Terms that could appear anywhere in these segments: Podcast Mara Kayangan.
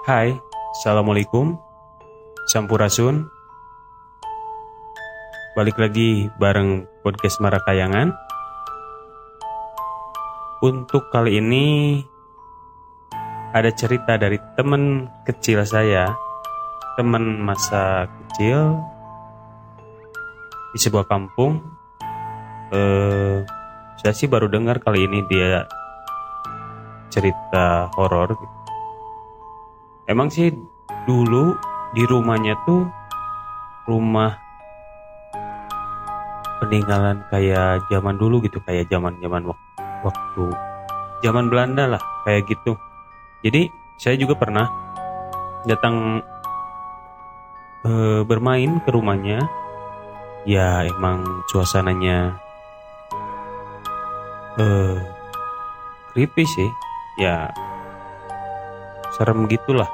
Hai, Assalamualaikum, Sampurasun. Balik lagi bareng Podcast Mara Kayangan. Untuk kali ini ada cerita dari teman kecil saya, teman masa kecil di sebuah kampung. Saya sih baru dengar kali ini dia cerita horor. Emang sih dulu di rumahnya tuh rumah peninggalan kayak zaman dulu gitu, kayak zaman waktu zaman Belanda lah, kayak gitu. Jadi saya juga pernah datang bermain ke rumahnya. Ya emang suasananya creepy sih. Ya serem gitulah.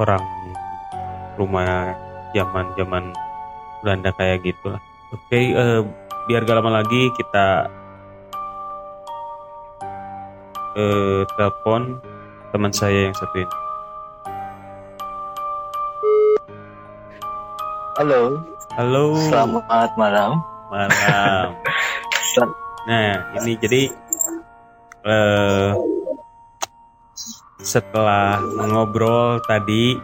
Orang rumah zaman Belanda kayak gitulah. Oke, biar gak lama lagi kita telepon teman saya yang satu ini. Halo. Selamat malam. Nah, ini jadi setelah ngobrol tadi,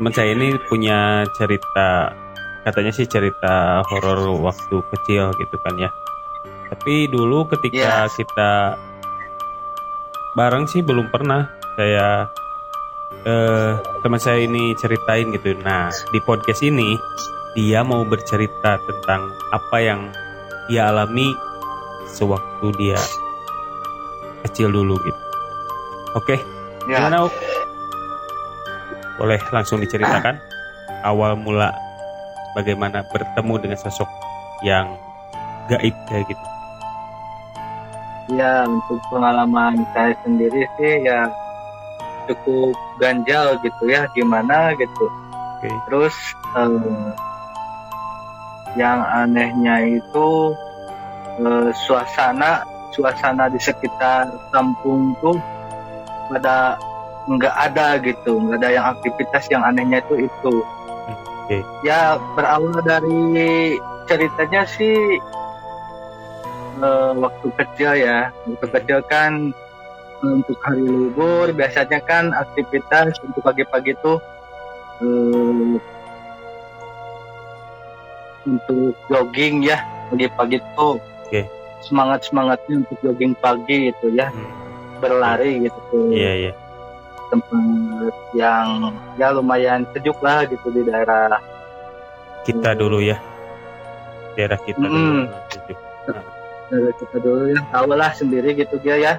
teman saya ini punya cerita, katanya sih cerita horor waktu kecil gitu kan ya. Tapi dulu ketika kita bareng sih belum pernah saya teman saya ini ceritain gitu. Nah, di podcast ini dia mau bercerita tentang apa yang dia alami sewaktu dia kecil dulu gitu. Oke. Gimana, Ok? Boleh langsung diceritakan awal mula bagaimana bertemu dengan sosok yang gaib kayak gitu. Ya, untuk pengalaman saya sendiri sih ya cukup ganjal gitu ya, gimana gitu. Okay. Terus yang anehnya itu suasana di sekitar kampung tuh pada nggak ada gitu, nggak ada yang aktivitas. Yang anehnya itu. Okay. Ya berawal dari ceritanya sih waktu kecil ya. Waktu kecil kan untuk hari libur biasanya kan aktivitas untuk pagi-pagi tuh untuk jogging ya. Pagi-pagi tuh semangatnya untuk jogging pagi gitu ya, berlari gitu tuh. Iya. Tempat yang ya lumayan sejuk lah gitu di daerah kita dulu ya. Daerah kita dulu sejuk. Daerah kita dulu yang tahu lah sendiri gitu dia ya.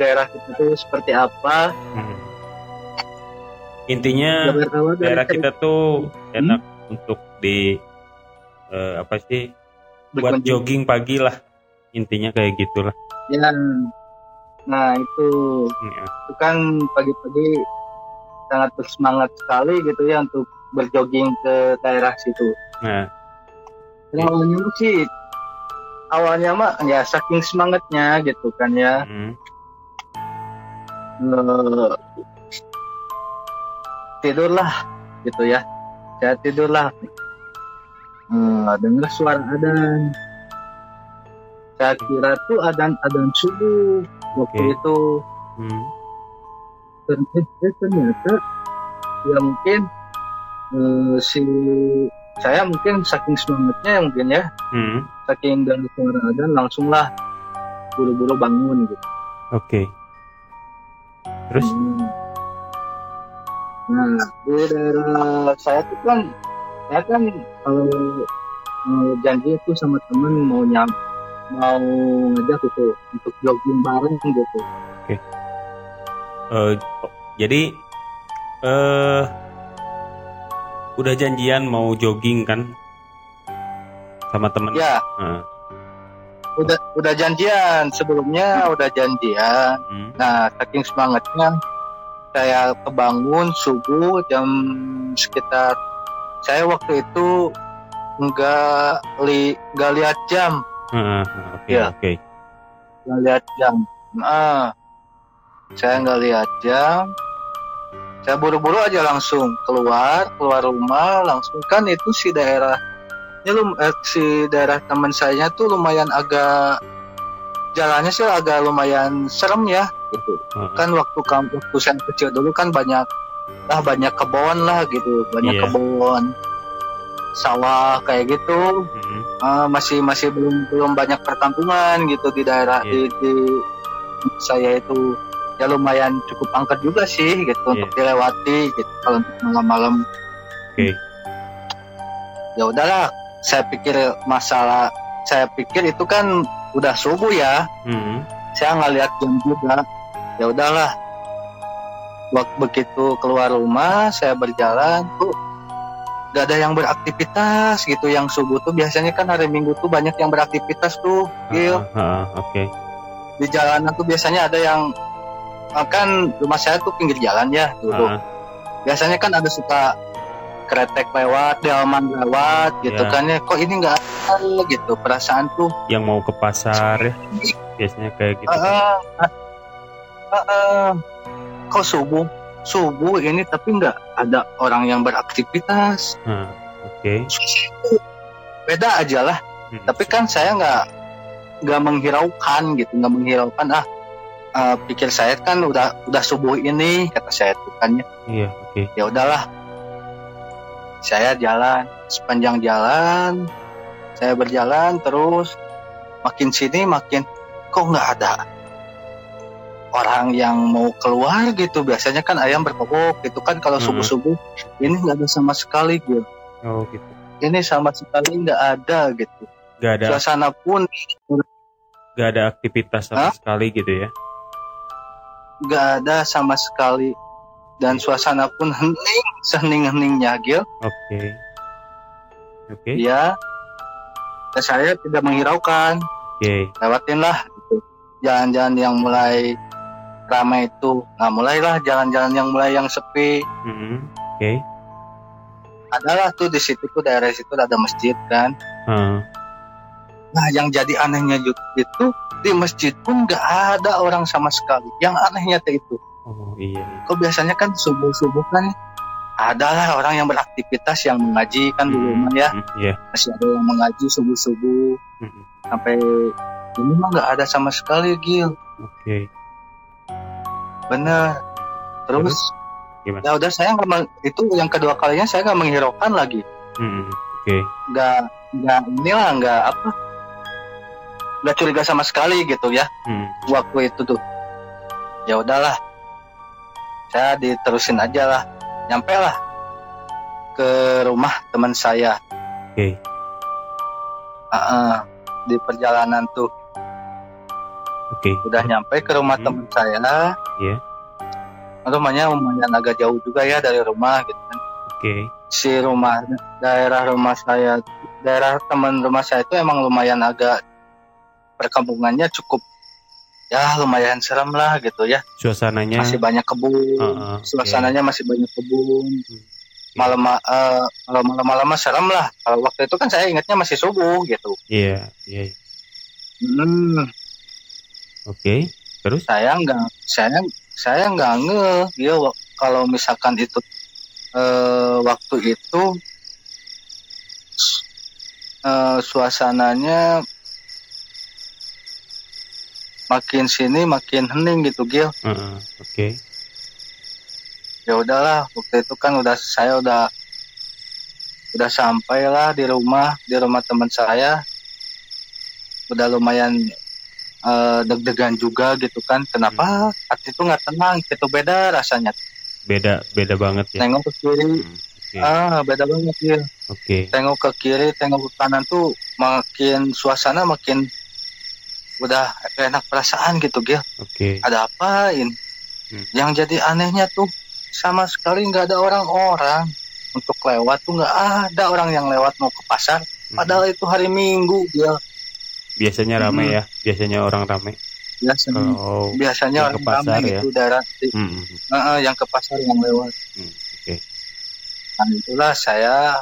Daerah kita tuh seperti apa? Intinya daerah kita tuh enak untuk di buat jogging pagi lah. Intinya kayak gitulah. Ya. Nah, itu kan pagi-pagi sangat bersemangat sekali gitu ya untuk berjogging ke daerah situ. Nah. Awalnya sih mah ya saking semangatnya gitu kan ya. Tidurlah gitu ya. Saya tidurlah. Dengar suara adzan. Saya kira tuh adzan subuh waktu itu. Ternyata ya mungkin saya mungkin saking semangatnya ya mungkin ya, saking dari suara adzan langsunglah buru-buru bangun gitu. Oke. Terus? Nah, di daerah saya kan kalau janji itu sama temen mau ngajak gitu untuk jogging bareng gitu. Oke. Jadi udah janjian mau jogging kan sama temen? Ya. Udah janjian sebelumnya, udah janjian. Nah, saking semangatnya saya kebangun subuh jam sekitar, saya waktu itu nggak lihat jam. Nggak lihat jam. Saya gali aja, saya buru-buru aja langsung keluar rumah langsung. Kan itu si daerah teman saya tuh lumayan agak jalannya sih agak lumayan serem ya gitu. Kan waktu kampusan kecil dulu kan banyak kebon lah gitu, banyak kebon sawah kayak gitu. Masih belum banyak perkampungan gitu di daerah di saya itu ya lumayan cukup angker juga sih gitu untuk dilewati gitu kalau malam-malam. Ya udahlah, saya pikir itu kan udah subuh ya. Saya nggak lihat jam juga. Ya udahlah, waktu begitu keluar rumah saya berjalan tuh gak ada yang beraktivitas gitu. Yang subuh tuh biasanya kan hari Minggu tuh banyak yang beraktivitas tuh gitu. Di jalanan tuh biasanya ada yang, kan rumah saya tuh pinggir jalan ya dulu. Biasanya kan ada suka kretek lewat, delman lewat gitu kan ya. Kok ini nggak ada gitu, perasaan tuh yang mau ke pasar ya biasanya kayak gitu. Kok subuh ini tapi nggak ada orang yang beraktivitas. Beda aja lah. Tapi kan saya nggak menghiraukan gitu, nggak menghiraukan. Pikir saya kan udah subuh ini, kata saya tuh kan ya. Ya udahlah, saya jalan sepanjang jalan, saya berjalan terus makin sini makin kok nggak ada orang yang mau keluar gitu. Biasanya kan ayam berkokok gitu kan kalau subuh-subuh. Ini nggak ada sama sekali gitu. Ini sama sekali nggak ada gitu. Nggak ada. Suasana pun nggak ada aktivitas sama sekali gitu ya. Nggak ada sama sekali. Dan suasana pun hening, sehening-heningnya Gil. Oke. Ya, saya tidak menghiraukan. Lewatinlah gitu. Jalan-jalan yang mulai ramai itu. Nah, mulailah jalan-jalan yang mulai yang sepi. Adalah tuh di situ tuh daerah situ ada masjid kan. Nah, yang jadi anehnya itu di masjid pun nggak ada orang sama sekali. Yang anehnya itu. Kok biasanya kan subuh-subuh kan adalah orang yang beraktivitas yang mengaji kan dulu ya. Masih ada yang mengaji subuh-subuh. Sampai ini mah nggak ada sama sekali Gil. Bener. Terus ya udah saya itu yang kedua kalinya saya nggak menghiraukan lagi. Nggak inilah nggak curiga sama sekali gitu ya. Waktu itu tuh ya udahlah. Saya diterusin aja lah, nyampe lah ke rumah teman saya. Di perjalanan tuh udah nyampe ke rumah teman saya. Rumahnya lumayan agak jauh juga ya dari rumah gitu kan. Si rumah daerah teman rumah saya itu emang lumayan agak perkampungannya cukup. Ya lumayan serem lah gitu ya. Suasananya masih banyak kebun. Suasananya masih banyak kebun. Malam-malam serem lah. Kalau waktu itu kan saya ingatnya masih subuh gitu. Terus saya nggak nge dia kalau misalkan itu waktu itu suasananya makin sini makin hening gitu Gil. Ya udahlah, waktu itu kan saya udah sampai lah di rumah teman saya. Udah lumayan deg-degan juga gitu kan. Kenapa hati itu nggak tenang? Itu beda rasanya. Beda banget ya. Tengok ke kiri. Beda banget Gil. Tengok ke kiri, tengok ke kanan tuh makin suasana makin udah enak perasaan gitu Gil. Ada apain? Yang jadi anehnya tuh sama sekali nggak ada orang-orang untuk lewat tuh, nggak ada orang yang lewat mau ke pasar. Padahal itu hari Minggu Gil. Biasanya ramai ya, biasanya orang ramai. Biasanya orang ramai ya? Itu daerah yang ke pasar yang lewat. Nah itulah saya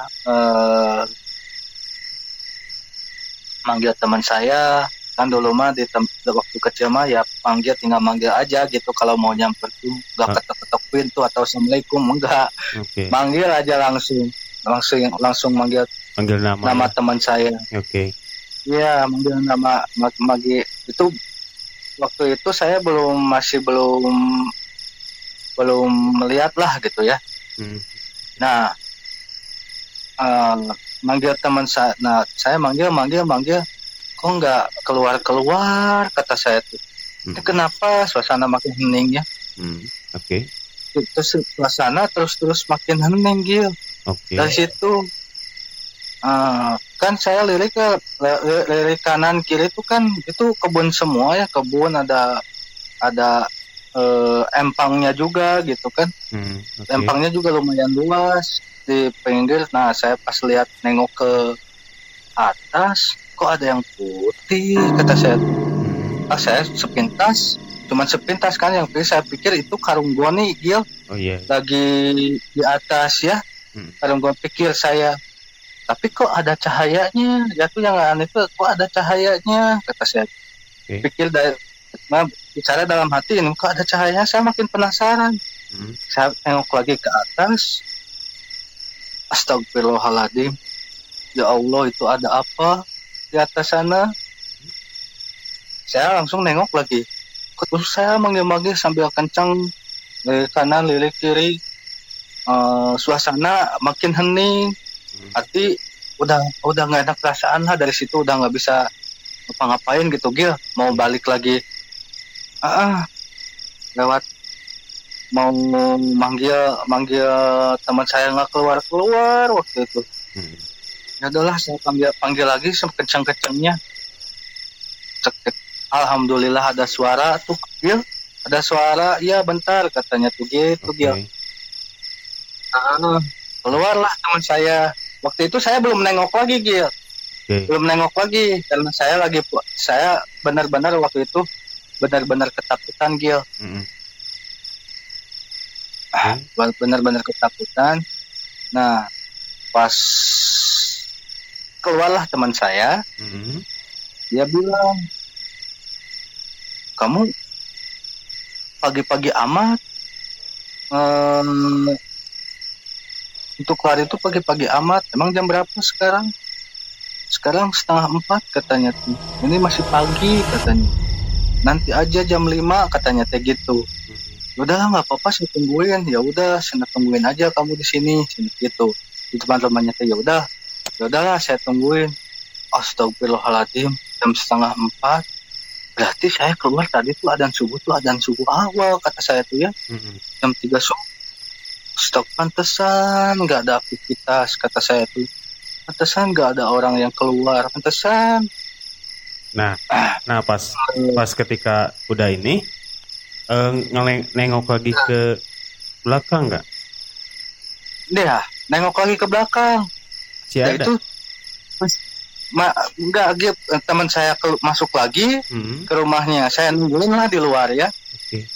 manggil teman saya. kan dulu mah di waktu kecil mah ya panggil tinggal manggil aja gitu, kalau mau nyamperin nggak ketok-ketok pintu atau assalamualaikum enggak, okay. Manggil aja langsung manggil nama teman saya. Oke. Okay. Iya, manggil nama Magi itu waktu itu saya belum melihat lah gitu ya. Hmm. Nah, manggil teman saya, nah saya manggil. Kok nggak keluar kata saya tuh. Hmm. Kenapa suasana makin hening ya? Hmm. Oke. Okay. Terus suasana terus makin hening gitu. Oke. Okay. Dari situ kan saya lirik ke lirik kanan kiri itu kan itu kebun semua ya, kebun ada empangnya juga gitu kan. Hmm. Okay. Empangnya juga lumayan luas di pinggir. Nah, saya pas lihat nengok ke atas kok ada yang putih kata saya. Ah, saya cuman sepintas kan yang putih, saya pikir itu karung goni Gil. Oh, yeah. Lagi di atas ya. Karung goni pikir saya, tapi kok ada cahayanya, itu yang aneh itu kok ada cahayanya kata saya. Okay. Pikir dari bicara dalam hati ini kok ada cahayanya, saya makin penasaran. Saya tengok lagi ke atas. Astagfirullahaladzim, ya Allah, itu ada apa di atas sana? Saya langsung nengok lagi. Terus saya manggil-manggil sambil kencang, lirik kanan, lirik kiri. Suasana makin hening. Hati udah nggak enak perasaan lah. Dari situ udah nggak bisa ngapa-ngapain gitu Gil. Mau balik lagi, lewat mau manggil teman saya nggak keluar waktu itu. Ya udahlah, saya panggil lagi sekencang-kencangnya. Cek. Alhamdulillah ada suara tuh Gil. Ada suara, ya bentar katanya tuh gitu Gil. Keluarlah teman saya. Waktu itu saya belum nengok lagi Gil. Okay. Belum nengok lagi karena saya benar-benar waktu itu benar-benar ketakutan Gil. Benar-benar ketakutan. Nah, pas keluarlah teman saya, dia bilang, kamu pagi-pagi amat, untuk lari itu pagi-pagi amat, emang jam berapa sekarang? Sekarang 3:30 katanya tuh, ini masih pagi katanya, nanti aja jam 5 katanya teh gitu. Udah nggak apa-apa, saya tungguin, ya udah, saya tungguin aja kamu di sini, gitu. Di teman-temannya teh ya udah. Yaudahlah, saya tungguin. Astagfirullahaladzim, jam 3:30. Berarti saya keluar tadi tuh adzan subuh awal kata saya tuh ya. Jam 3 subuh. Stok pantesan nggak ada aktivitas kata saya tuh. Pantesan nggak ada orang yang keluar. Pantesan. Nah pas ketika udah ini nengok lagi ke belakang nggak? Iya, nengok lagi ke belakang. Ya itu enggak teman saya masuk lagi ke rumahnya. Saya nungguin lah di luar ya. Okay.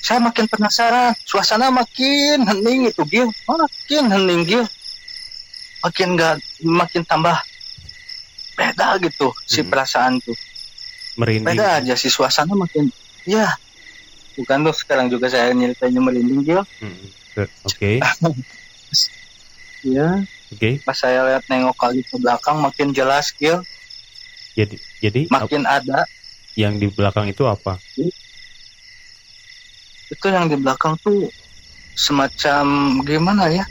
Saya makin penasaran, suasana makin hening itu Gil, makin hening Gil, makin tambah beda gitu si perasaan tuh. Merinding. Beda aja si suasana makin, ya bukan tuh sekarang juga saya nyeritain merinding Gil. Oke. Okay. Ya. Okay. Pas saya lihat nengok lagi ke belakang makin jelas Gil. Jadi makin ada yang di belakang itu apa? Itu yang di belakang tuh semacam gimana ya?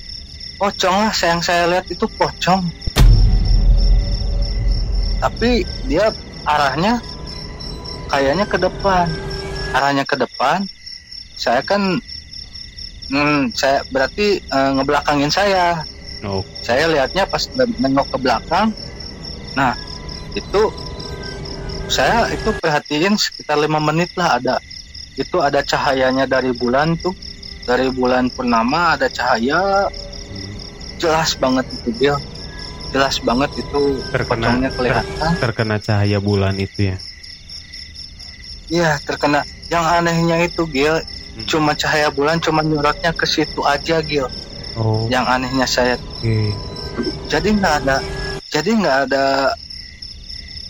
Pocong lah, yang saya lihat itu pocong. Tapi dia arahnya kayaknya ke depan. Arahnya ke depan. Saya kan saya berarti ngebelakangin saya. No. Saya lihatnya pas nengok ke belakang. Nah, itu saya itu perhatiin sekitar 5 menit lah ada. Itu ada cahayanya dari bulan tuh. Dari bulan purnama ada cahaya. Jelas banget itu Gil. Jelas banget itu pocongnya kelihatan. Terkena cahaya bulan itu ya. Iya, terkena. Yang anehnya itu Gil, cuma cahaya bulan cuma nyorotnya ke situ aja Gil. Oh. Yang anehnya saya, jadi nggak ada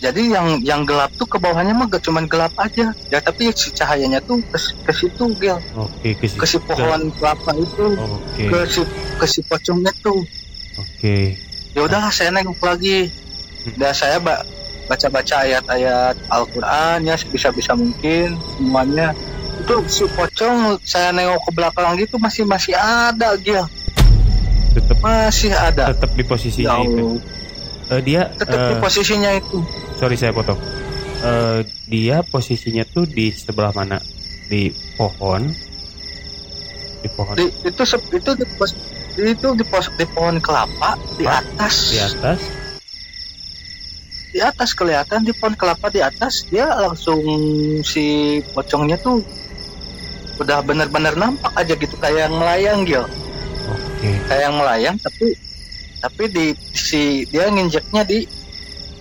Jadi yang gelap tuh ke bawahnya mah gak cuman gelap aja. Ya tapi si cahayanya tuh ke situ, Gel. Oke, ke si pohon kelapa itu. Oke. Ke si pocongnya tuh. Oke. Ya udahlah saya nengok lagi. Dan saya baca-baca ayat-ayat Al-Qur'an ya sebisa-bisa mungkin semuanya. Itu si pocong saya nengok ke belakang gitu masih ada, Gel. Tetap masih ada. Tetap di posisinya itu. Dia tetap di posisinya itu. Sorry saya potong. Dia posisinya tuh di sebelah mana? Di pohon. Di pohon. Itu di pohon kelapa di atas. Di atas. Di atas kelihatan di pohon kelapa di atas dia langsung si pocongnya tuh udah benar-benar nampak aja gitu kayak yang melayang gitu. Oke. Kayak yang melayang tapi di si dia nginjeknya di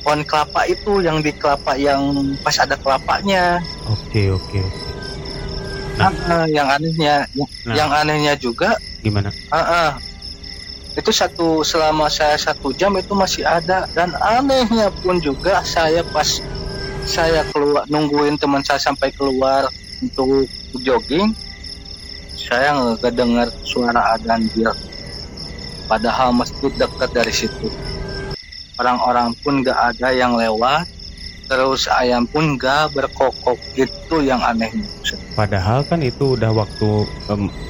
pohon kelapa itu yang di kelapa yang pas ada kelapanya. Oke. Nah, yang anehnya juga gimana? Itu selama saya 1 jam itu masih ada. Dan anehnya pun juga saya pas saya keluar nungguin teman saya sampai keluar untuk jogging, saya nggak dengar suara adzan dia. Padahal masjid dekat dari situ. Orang-orang pun gak ada yang lewat. Terus ayam pun gak berkokok. Itu yang anehnya. Padahal kan itu udah waktu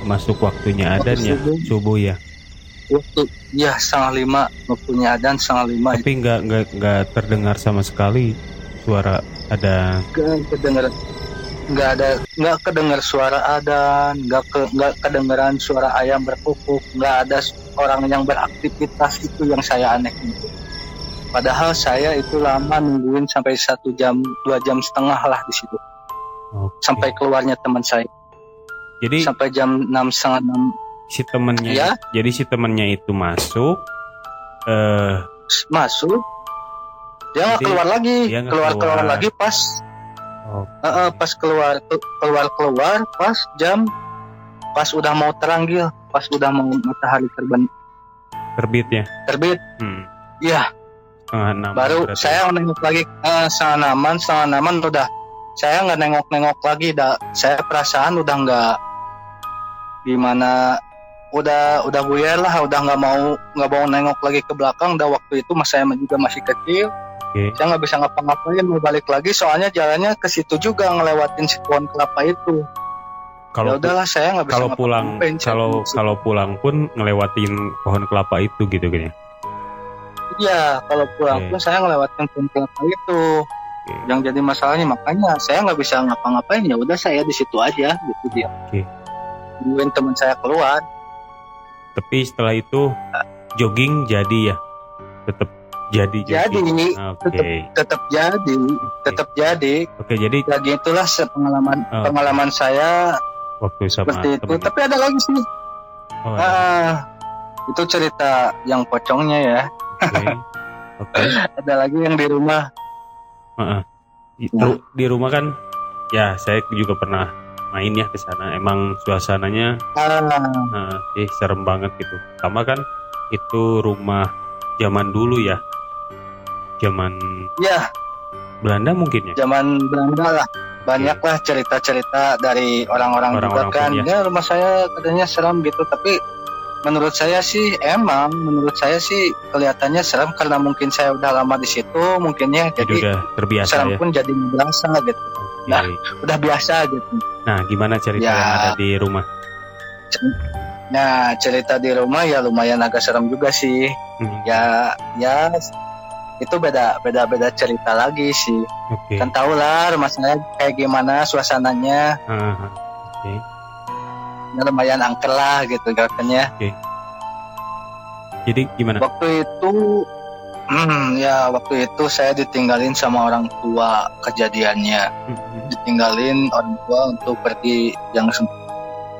masuk waktunya adzan ya. Subuh ya. Waktu ya 4:30 waktunya adzan 4:30. Tapi gak terdengar sama sekali suara adzan. Gak kedengar suara adzan, gak kedengaran suara ayam berkokok, gak ada orang yang beraktivitas. Itu yang saya aneh itu. Padahal saya itu lama nungguin sampai 1 jam, 2,5 jam lah di situ. Okay. Sampai keluarnya teman saya. Jadi sampai jam 6:30. Si temannya, ya? Jadi si temannya itu masuk. Dia keluar lagi, keluar lagi pas. Okay. Pas keluar pas udah mau terang Gil, pas udah mau matahari terbit. Iya. Baru berarti. Saya nengok lagi setengah naman udah. Saya nggak nengok lagi dah. Saya perasaan udah nggak gimana, udah buyar lah, udah nggak mau nengok lagi ke belakang. Dah waktu itu mas saya juga masih kecil. Okay. Saya nggak bisa ngapa-ngapain mau balik lagi soalnya jalannya ke situ juga ngelewatin si pohon kelapa itu. Kalau udahlah saya nggak bisa. Kalau pulang pun ngelewatin pohon kelapa itu gitu kan ya? Iya, kalau pulang pun saya ngelewatin pohon kelapa itu. Okay. Yang jadi masalahnya makanya saya nggak bisa ngapa-ngapain, ya udah saya di situ aja gitu dia. Okay. Nungguin teman saya keluar. Tapi setelah itu jogging jadi ya, tetap jadi. Tetap jadi. Jadi lagi itulah pengalaman saya waktu sama seperti itu. Tapi ada lagi sih. Itu cerita yang pocongnya ya. Okay. Ada lagi yang di rumah. Di rumah kan ya saya juga pernah main ya ke sana. Emang suasananya serem banget gitu. Sama kan itu rumah zaman dulu ya. Belanda mungkin ya. Zaman Belanda lah. Banyaklah cerita-cerita dari orang-orang juga kan. Ya rumah saya katanya seram gitu, tapi menurut saya sih kelihatannya seram karena mungkin saya udah lama di situ, mungkinnya jadi udah terbiasa seram ya. Pun jadi biasa gitu. Okay. Nah, udah biasa gitu. Nah, gimana cerita yang ada di rumah? Nah, cerita di rumah ya lumayan agak serem juga sih. Ya itu beda cerita lagi sih. Okay. Kan tahu lah rumah saya kayak gimana suasananya. Okay. Ya lumayan angker lah gitu katanya. Okay. Jadi gimana? Waktu itu saya ditinggalin sama orang tua kejadiannya. Ditinggalin orang tua untuk pergi, yang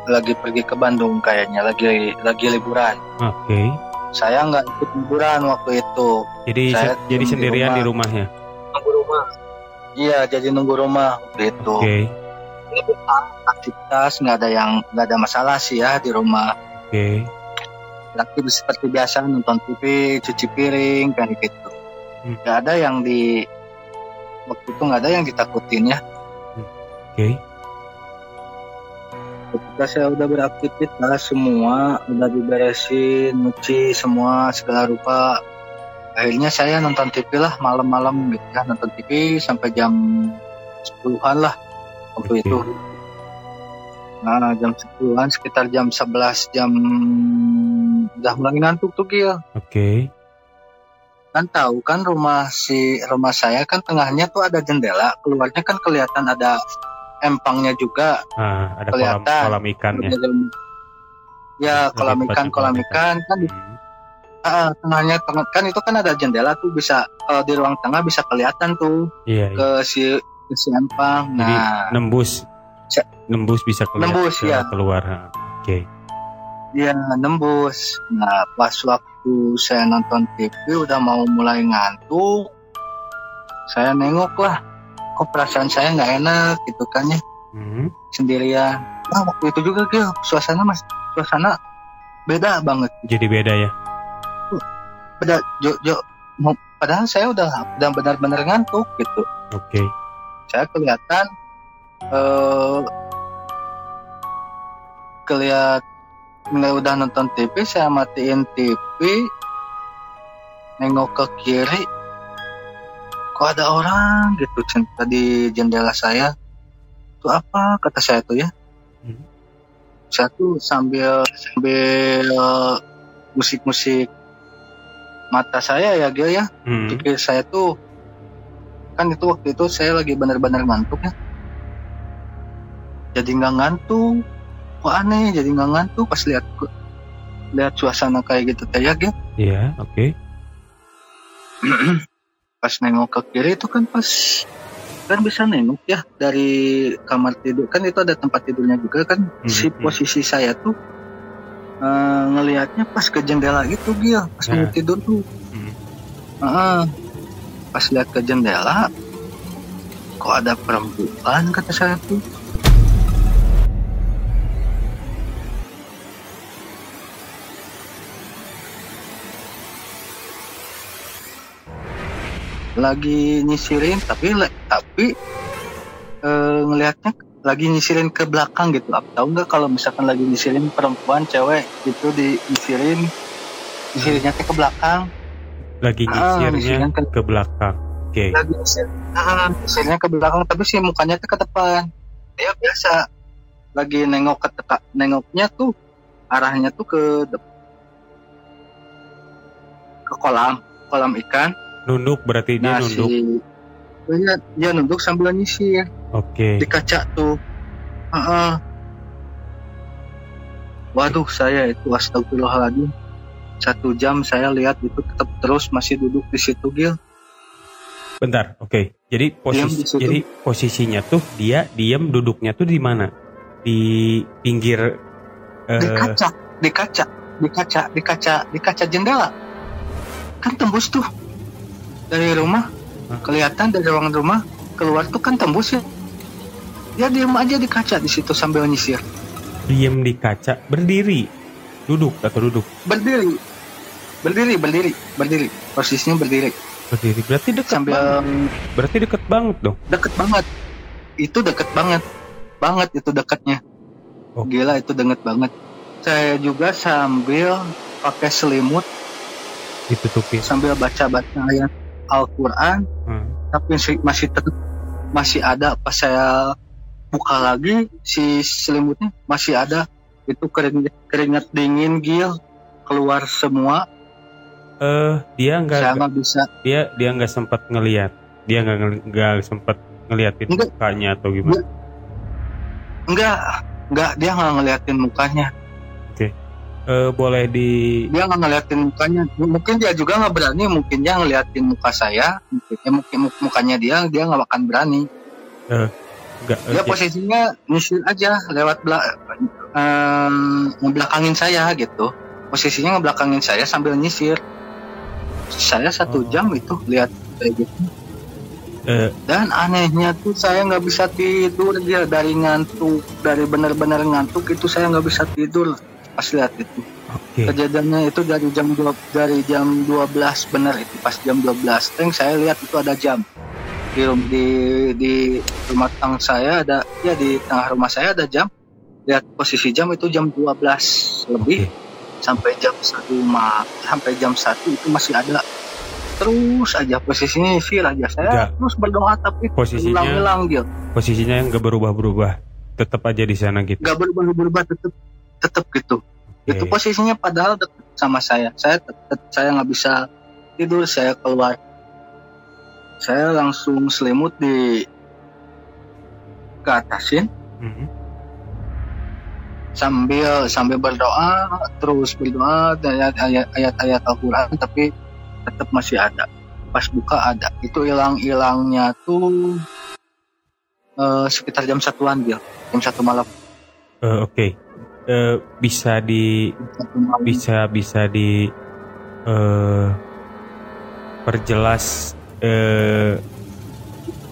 lagi pergi ke Bandung kayaknya, lagi liburan. Oke. Okay. Saya nggak ikut liburan waktu itu. Jadi sendirian di rumahnya. Nunggu rumah. Iya, jadi nunggu rumah waktu itu. Oke. Okay. Aktivitas nggak ada masalah sih ya di rumah. Oke. Okay. Aktivitas seperti biasa nonton TV, cuci piring kayak gitu. Nggak ada yang di waktu itu nggak ada yang ditakutin ya. Oke. Ketika saya udah beraktivitas semua, udah diberesin, nyuci semua segala rupa, akhirnya saya nonton TV lah malam-malam gitu ya, nonton TV sampai jam 10-an lah waktu itu. Nah jam 10-an sekitar jam 11 jam udah mulai ngantuk tuh Gil. Oke. Kan tahu kan rumah saya kan tengahnya tuh ada jendela, keluarnya kan kelihatan ada empangnya juga. Ah, ada kelihatan kolam ikannya. Ya, kolam ikan kan. Tengahnya kan itu kan ada jendela tuh, bisa kalau di ruang tengah bisa kelihatan tuh. Iya, ke si empang. Jadi, nah, nembus bisa kelihatan. Nembus ya, keluar. Oke. Okay. Ya, nembus. Nah, pas waktu saya nonton TV udah mau mulai ngantuk, saya nengok lah, kok perasaan saya nggak enak gitu kan ya, sendirian. Nah, waktu itu juga Gil, suasana beda banget. Gitu. Jadi beda ya? Beda, padahal saya udah benar-benar ngantuk gitu. Oke. Okay. Saya kelihatan nggak, udah nonton TV, saya matiin TV, nengok ke kiri, kok ada orang gitu di jendela saya. Itu apa kata saya tuh ya? Saya tuh sambil musik-musik mata saya ya Gil ya, pikir saya tuh kan itu waktu itu saya lagi benar-benar ngantuk ya, jadi nggak ngantuk. Kok aneh, jadi nggak ngantuk pas lihat suasana kayak gitu kayak ya. Iya, oke. Pas nengok ke kiri itu kan pas kan bisa nengok ya dari kamar tidur, kan itu ada tempat tidurnya juga kan. Si posisi saya tuh ngelihatnya pas ke jendela gitu Gil, pas mau tidur tuh. Pas lihat ke jendela, kok ada perempuan kata saya tuh. Lagi nyisirin tapi ngelihatnya lagi nyisirin ke belakang gitu. Tahu nggak kalau misalkan lagi nyisirin perempuan cewek gitu, nyisirinnya ke belakang. Lagi nyisirnya ke belakang. Oke. Lagi nyisirnya ke belakang, tapi si mukanya tuh ke depan. Dia biasa lagi nengok nengoknya tuh arahnya tuh ke kolam ikan. Nunduk berarti dia nunduk. Dia nunduk sambil nyisir. Oke. Di kaca tuh. Waduh, saya itu astagfirullahaladzim. 1 jam saya lihat itu tetap terus masih duduk di situ Gil. Bentar, oke. Okay. Jadi posisinya tuh dia diam, duduknya tuh di mana? Di pinggir. Di kaca jendela. Kan tembus tuh. Dari rumah, kelihatan dari ruang rumah, keluar tuh kan tembus ya. Dia diem aja di kaca di situ sambil nyisir. Diem di kaca, berdiri, duduk atau duduk? Berdiri. Posisinya berdiri. Berdiri, berarti dekat sambil banget. Berarti dekat banget dong. Dekat banget. Itu dekat banget. Banget itu dekatnya. Oh. Gila, itu deket banget. Saya juga sambil pakai selimut ditutupin. Sambil baca-baca ayat Al-Quran, tapi masih ada. Pas saya buka lagi si selimutnya masih ada. Itu keringat dingin Gil keluar semua. Dia nggak sempat ngelihat. Dia nggak sempat ngeliatin mukanya atau gimana? Enggak, dia nggak ngeliatin mukanya. Oke. Dia nggak ngeliatin mukanya, mungkin dia juga nggak berani, mungkin dia ngeliatin muka saya, mungkin mukanya dia nggak akan berani. Dia posisinya nyisir aja lewat ngebelakangin saya gitu, posisinya ngebelakangin saya sambil nyisir. Saya 1 jam itu lihat kayak gitu. Dan anehnya tuh saya nggak bisa tidur dia, dari benar-benar ngantuk itu saya nggak bisa tidur pas lihat itu. Okay. Kejadiannya itu dari jam 12 benar itu, pas jam 12 teng saya lihat itu ada jam. di rumah tangga saya ada, ya di tengah rumah saya ada jam, lihat posisi jam itu jam 12 lebih, sampai jam 1 sampai jam 1 itu masih ada, terus aja posisinya feel aja saya gak. Terus berdoa tapi hilang-hilang dia, posisinya yang gak berubah-berubah, tetap aja di sana gitu, gak berubah-berubah, tetap gitu. Okay. Itu posisinya padahal dekat sama saya nggak bisa tidur, saya keluar, saya langsung selimut di ke atasin, sambil berdoa, terus berdoa ayat-ayat Al-Quran, tapi tetap masih ada. Pas buka ada, itu hilangnya tuh sekitar jam 1-an dia, jam 1 malam. Oke. Bisa di perjelas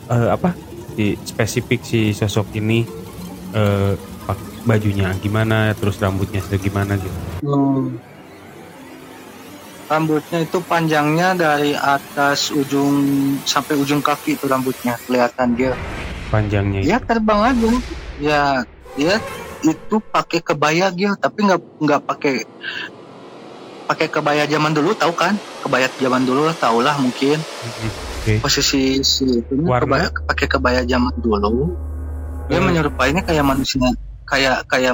apa di spesifik si sosok ini, bajunya gimana, terus rambutnya segimana gitu. Rambutnya itu panjangnya dari atas ujung sampai ujung kaki, itu rambutnya kelihatan dia panjangnya. Dia terbang aja. Ya, dia itu pakai kebaya dia, tapi nggak pakai kebaya zaman dulu, tahu kan, kebaya zaman dulu tahulah mungkin. Okay. Posisi si itu pakai kebaya zaman dulu, dia menyerupainya kayak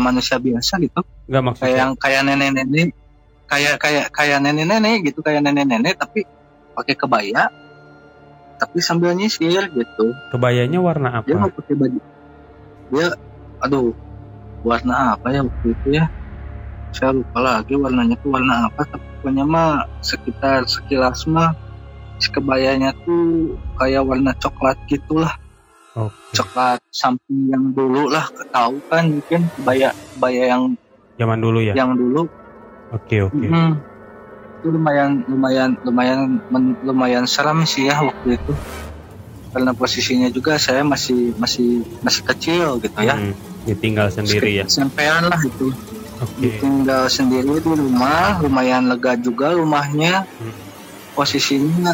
manusia biasa gitu, nggak maksudnya kayak nenek-nenek tapi pakai kebaya, tapi sambil nyisir gitu. Kebayanya warna apa? Dia nggak pakai baju, dia warna apa ya waktu itu ya, saya lupa lagi warnanya tuh warna apa, tapi pokoknya mah sekilas mah si kebayanya tuh kayak warna coklat gitulah. Okay. Coklat samping yang dulu lah, tahu kan mungkin kebaya yang zaman dulu ya, yang dulu. Oke. Itu lumayan seram sih ya waktu itu, karena posisinya juga saya masih kecil gitu ya. Ditinggal sendiri ya. Sampean lah itu. Okay. Ditinggal sendiri di rumah, lumayan lega juga rumahnya. Posisinya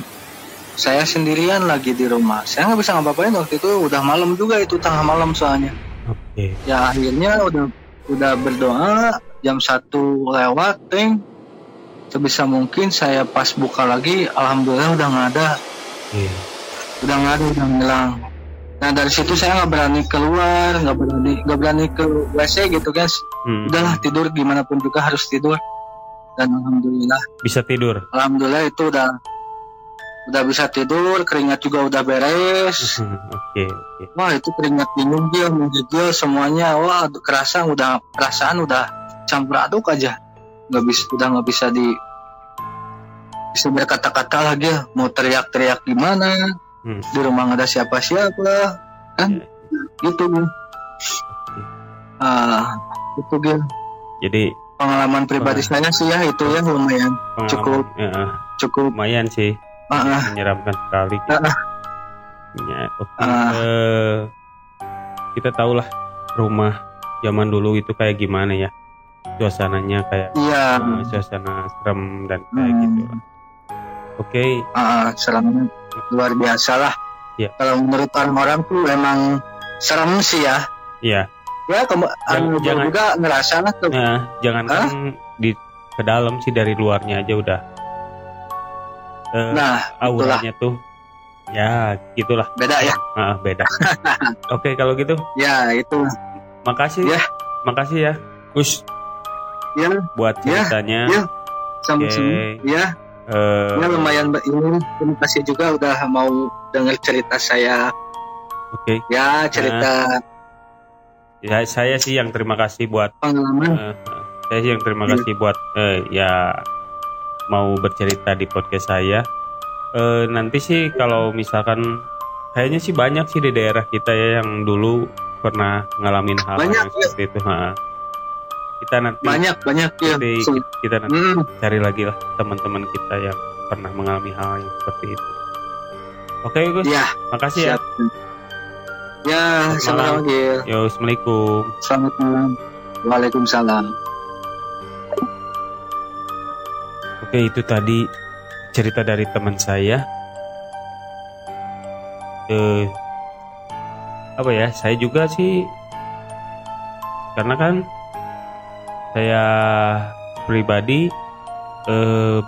saya sendirian lagi di rumah. Saya nggak bisa ngapa-ngapain waktu itu, udah malam juga itu, tengah malam soalnya. Oke. Okay. Ya akhirnya udah berdoa jam 1 lewat, sebisa mungkin saya pas buka lagi, alhamdulillah udah nggak ada. Yeah. Udah nggak ada, udah ngilang. Nah dari situ saya nggak berani keluar, nggak berani ke WC gitu guys. Udahlah tidur, gimana pun juga harus tidur. Dan alhamdulillah bisa tidur. Alhamdulillah itu udah bisa tidur, keringat juga udah beres. Oke. Wah itu keringat dingin dia, menggigil semuanya. Wah perasaan udah campur aduk aja. Nggak bisa bisa berkata-kata lagi, mau teriak-teriak gimana. Di rumah nggak ada siapa-siapa kan, gitu kan. Itu gitu. Jadi pengalaman pribadi saya sih ya itu ya lumayan cukup lumayan sih, menyeramkan sekali. Kita tahulah rumah zaman dulu itu kayak gimana ya, suasananya kayak suasana serem dan kayak gitu. Oke. Seramnya luar biasa lah. Yeah. Kalau menurut orang-orang tuh emang serem sih ya. Iya. Yeah. Ya jangan juga ngerasa lah tuh. Jangan kan di ke dalam sih, dari luarnya aja udah. Auranya itulah. Tuh. Ya, gitulah. Beda ya. Beda. Oke, kalau gitu. Ya, itu. Makasih. Ya. Makasih ya, Gus. Ya. Buat ceritanya. Ya. Sama-sama. Ya. Ya lumayan ini, terima kasih juga udah mau dengar cerita saya. Oke. Okay. Ya cerita. Ya saya sih yang terima kasih buat pengalaman. Saya sih yang terima kasih buat ya mau bercerita di podcast saya. Nanti sih kalau misalkan kayaknya sih banyak sih di daerah kita ya yang dulu pernah ngalamin hal seperti itu. Kita nanti banyak ya. Kita nanti cari lagi lah teman-teman kita yang pernah mengalami hal yang seperti itu. Oke Gus, makasih siap. Ya selamat malam. Yo, assalamualaikum. Selamat malam. Waalaikumsalam. Oke itu tadi cerita dari teman saya. apa ya, saya juga sih, karena kan saya pribadi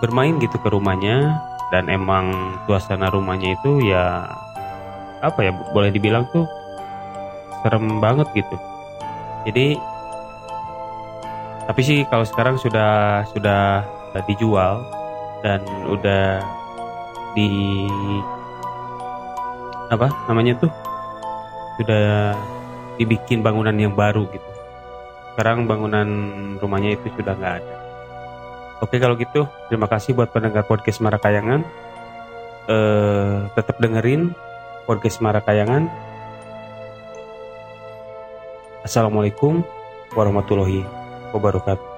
bermain gitu ke rumahnya, dan emang suasana rumahnya itu ya apa ya, boleh dibilang tuh serem banget gitu. Jadi tapi sih kalau sekarang sudah dijual dan udah di apa namanya tuh, sudah dibikin bangunan yang baru gitu. Sekarang bangunan rumahnya itu sudah nggak ada. Oke, kalau gitu terima kasih buat pendengar podcast Mara Kayangan. Tetap dengerin podcast Mara Kayangan. Assalamualaikum warahmatullahi wabarakatuh.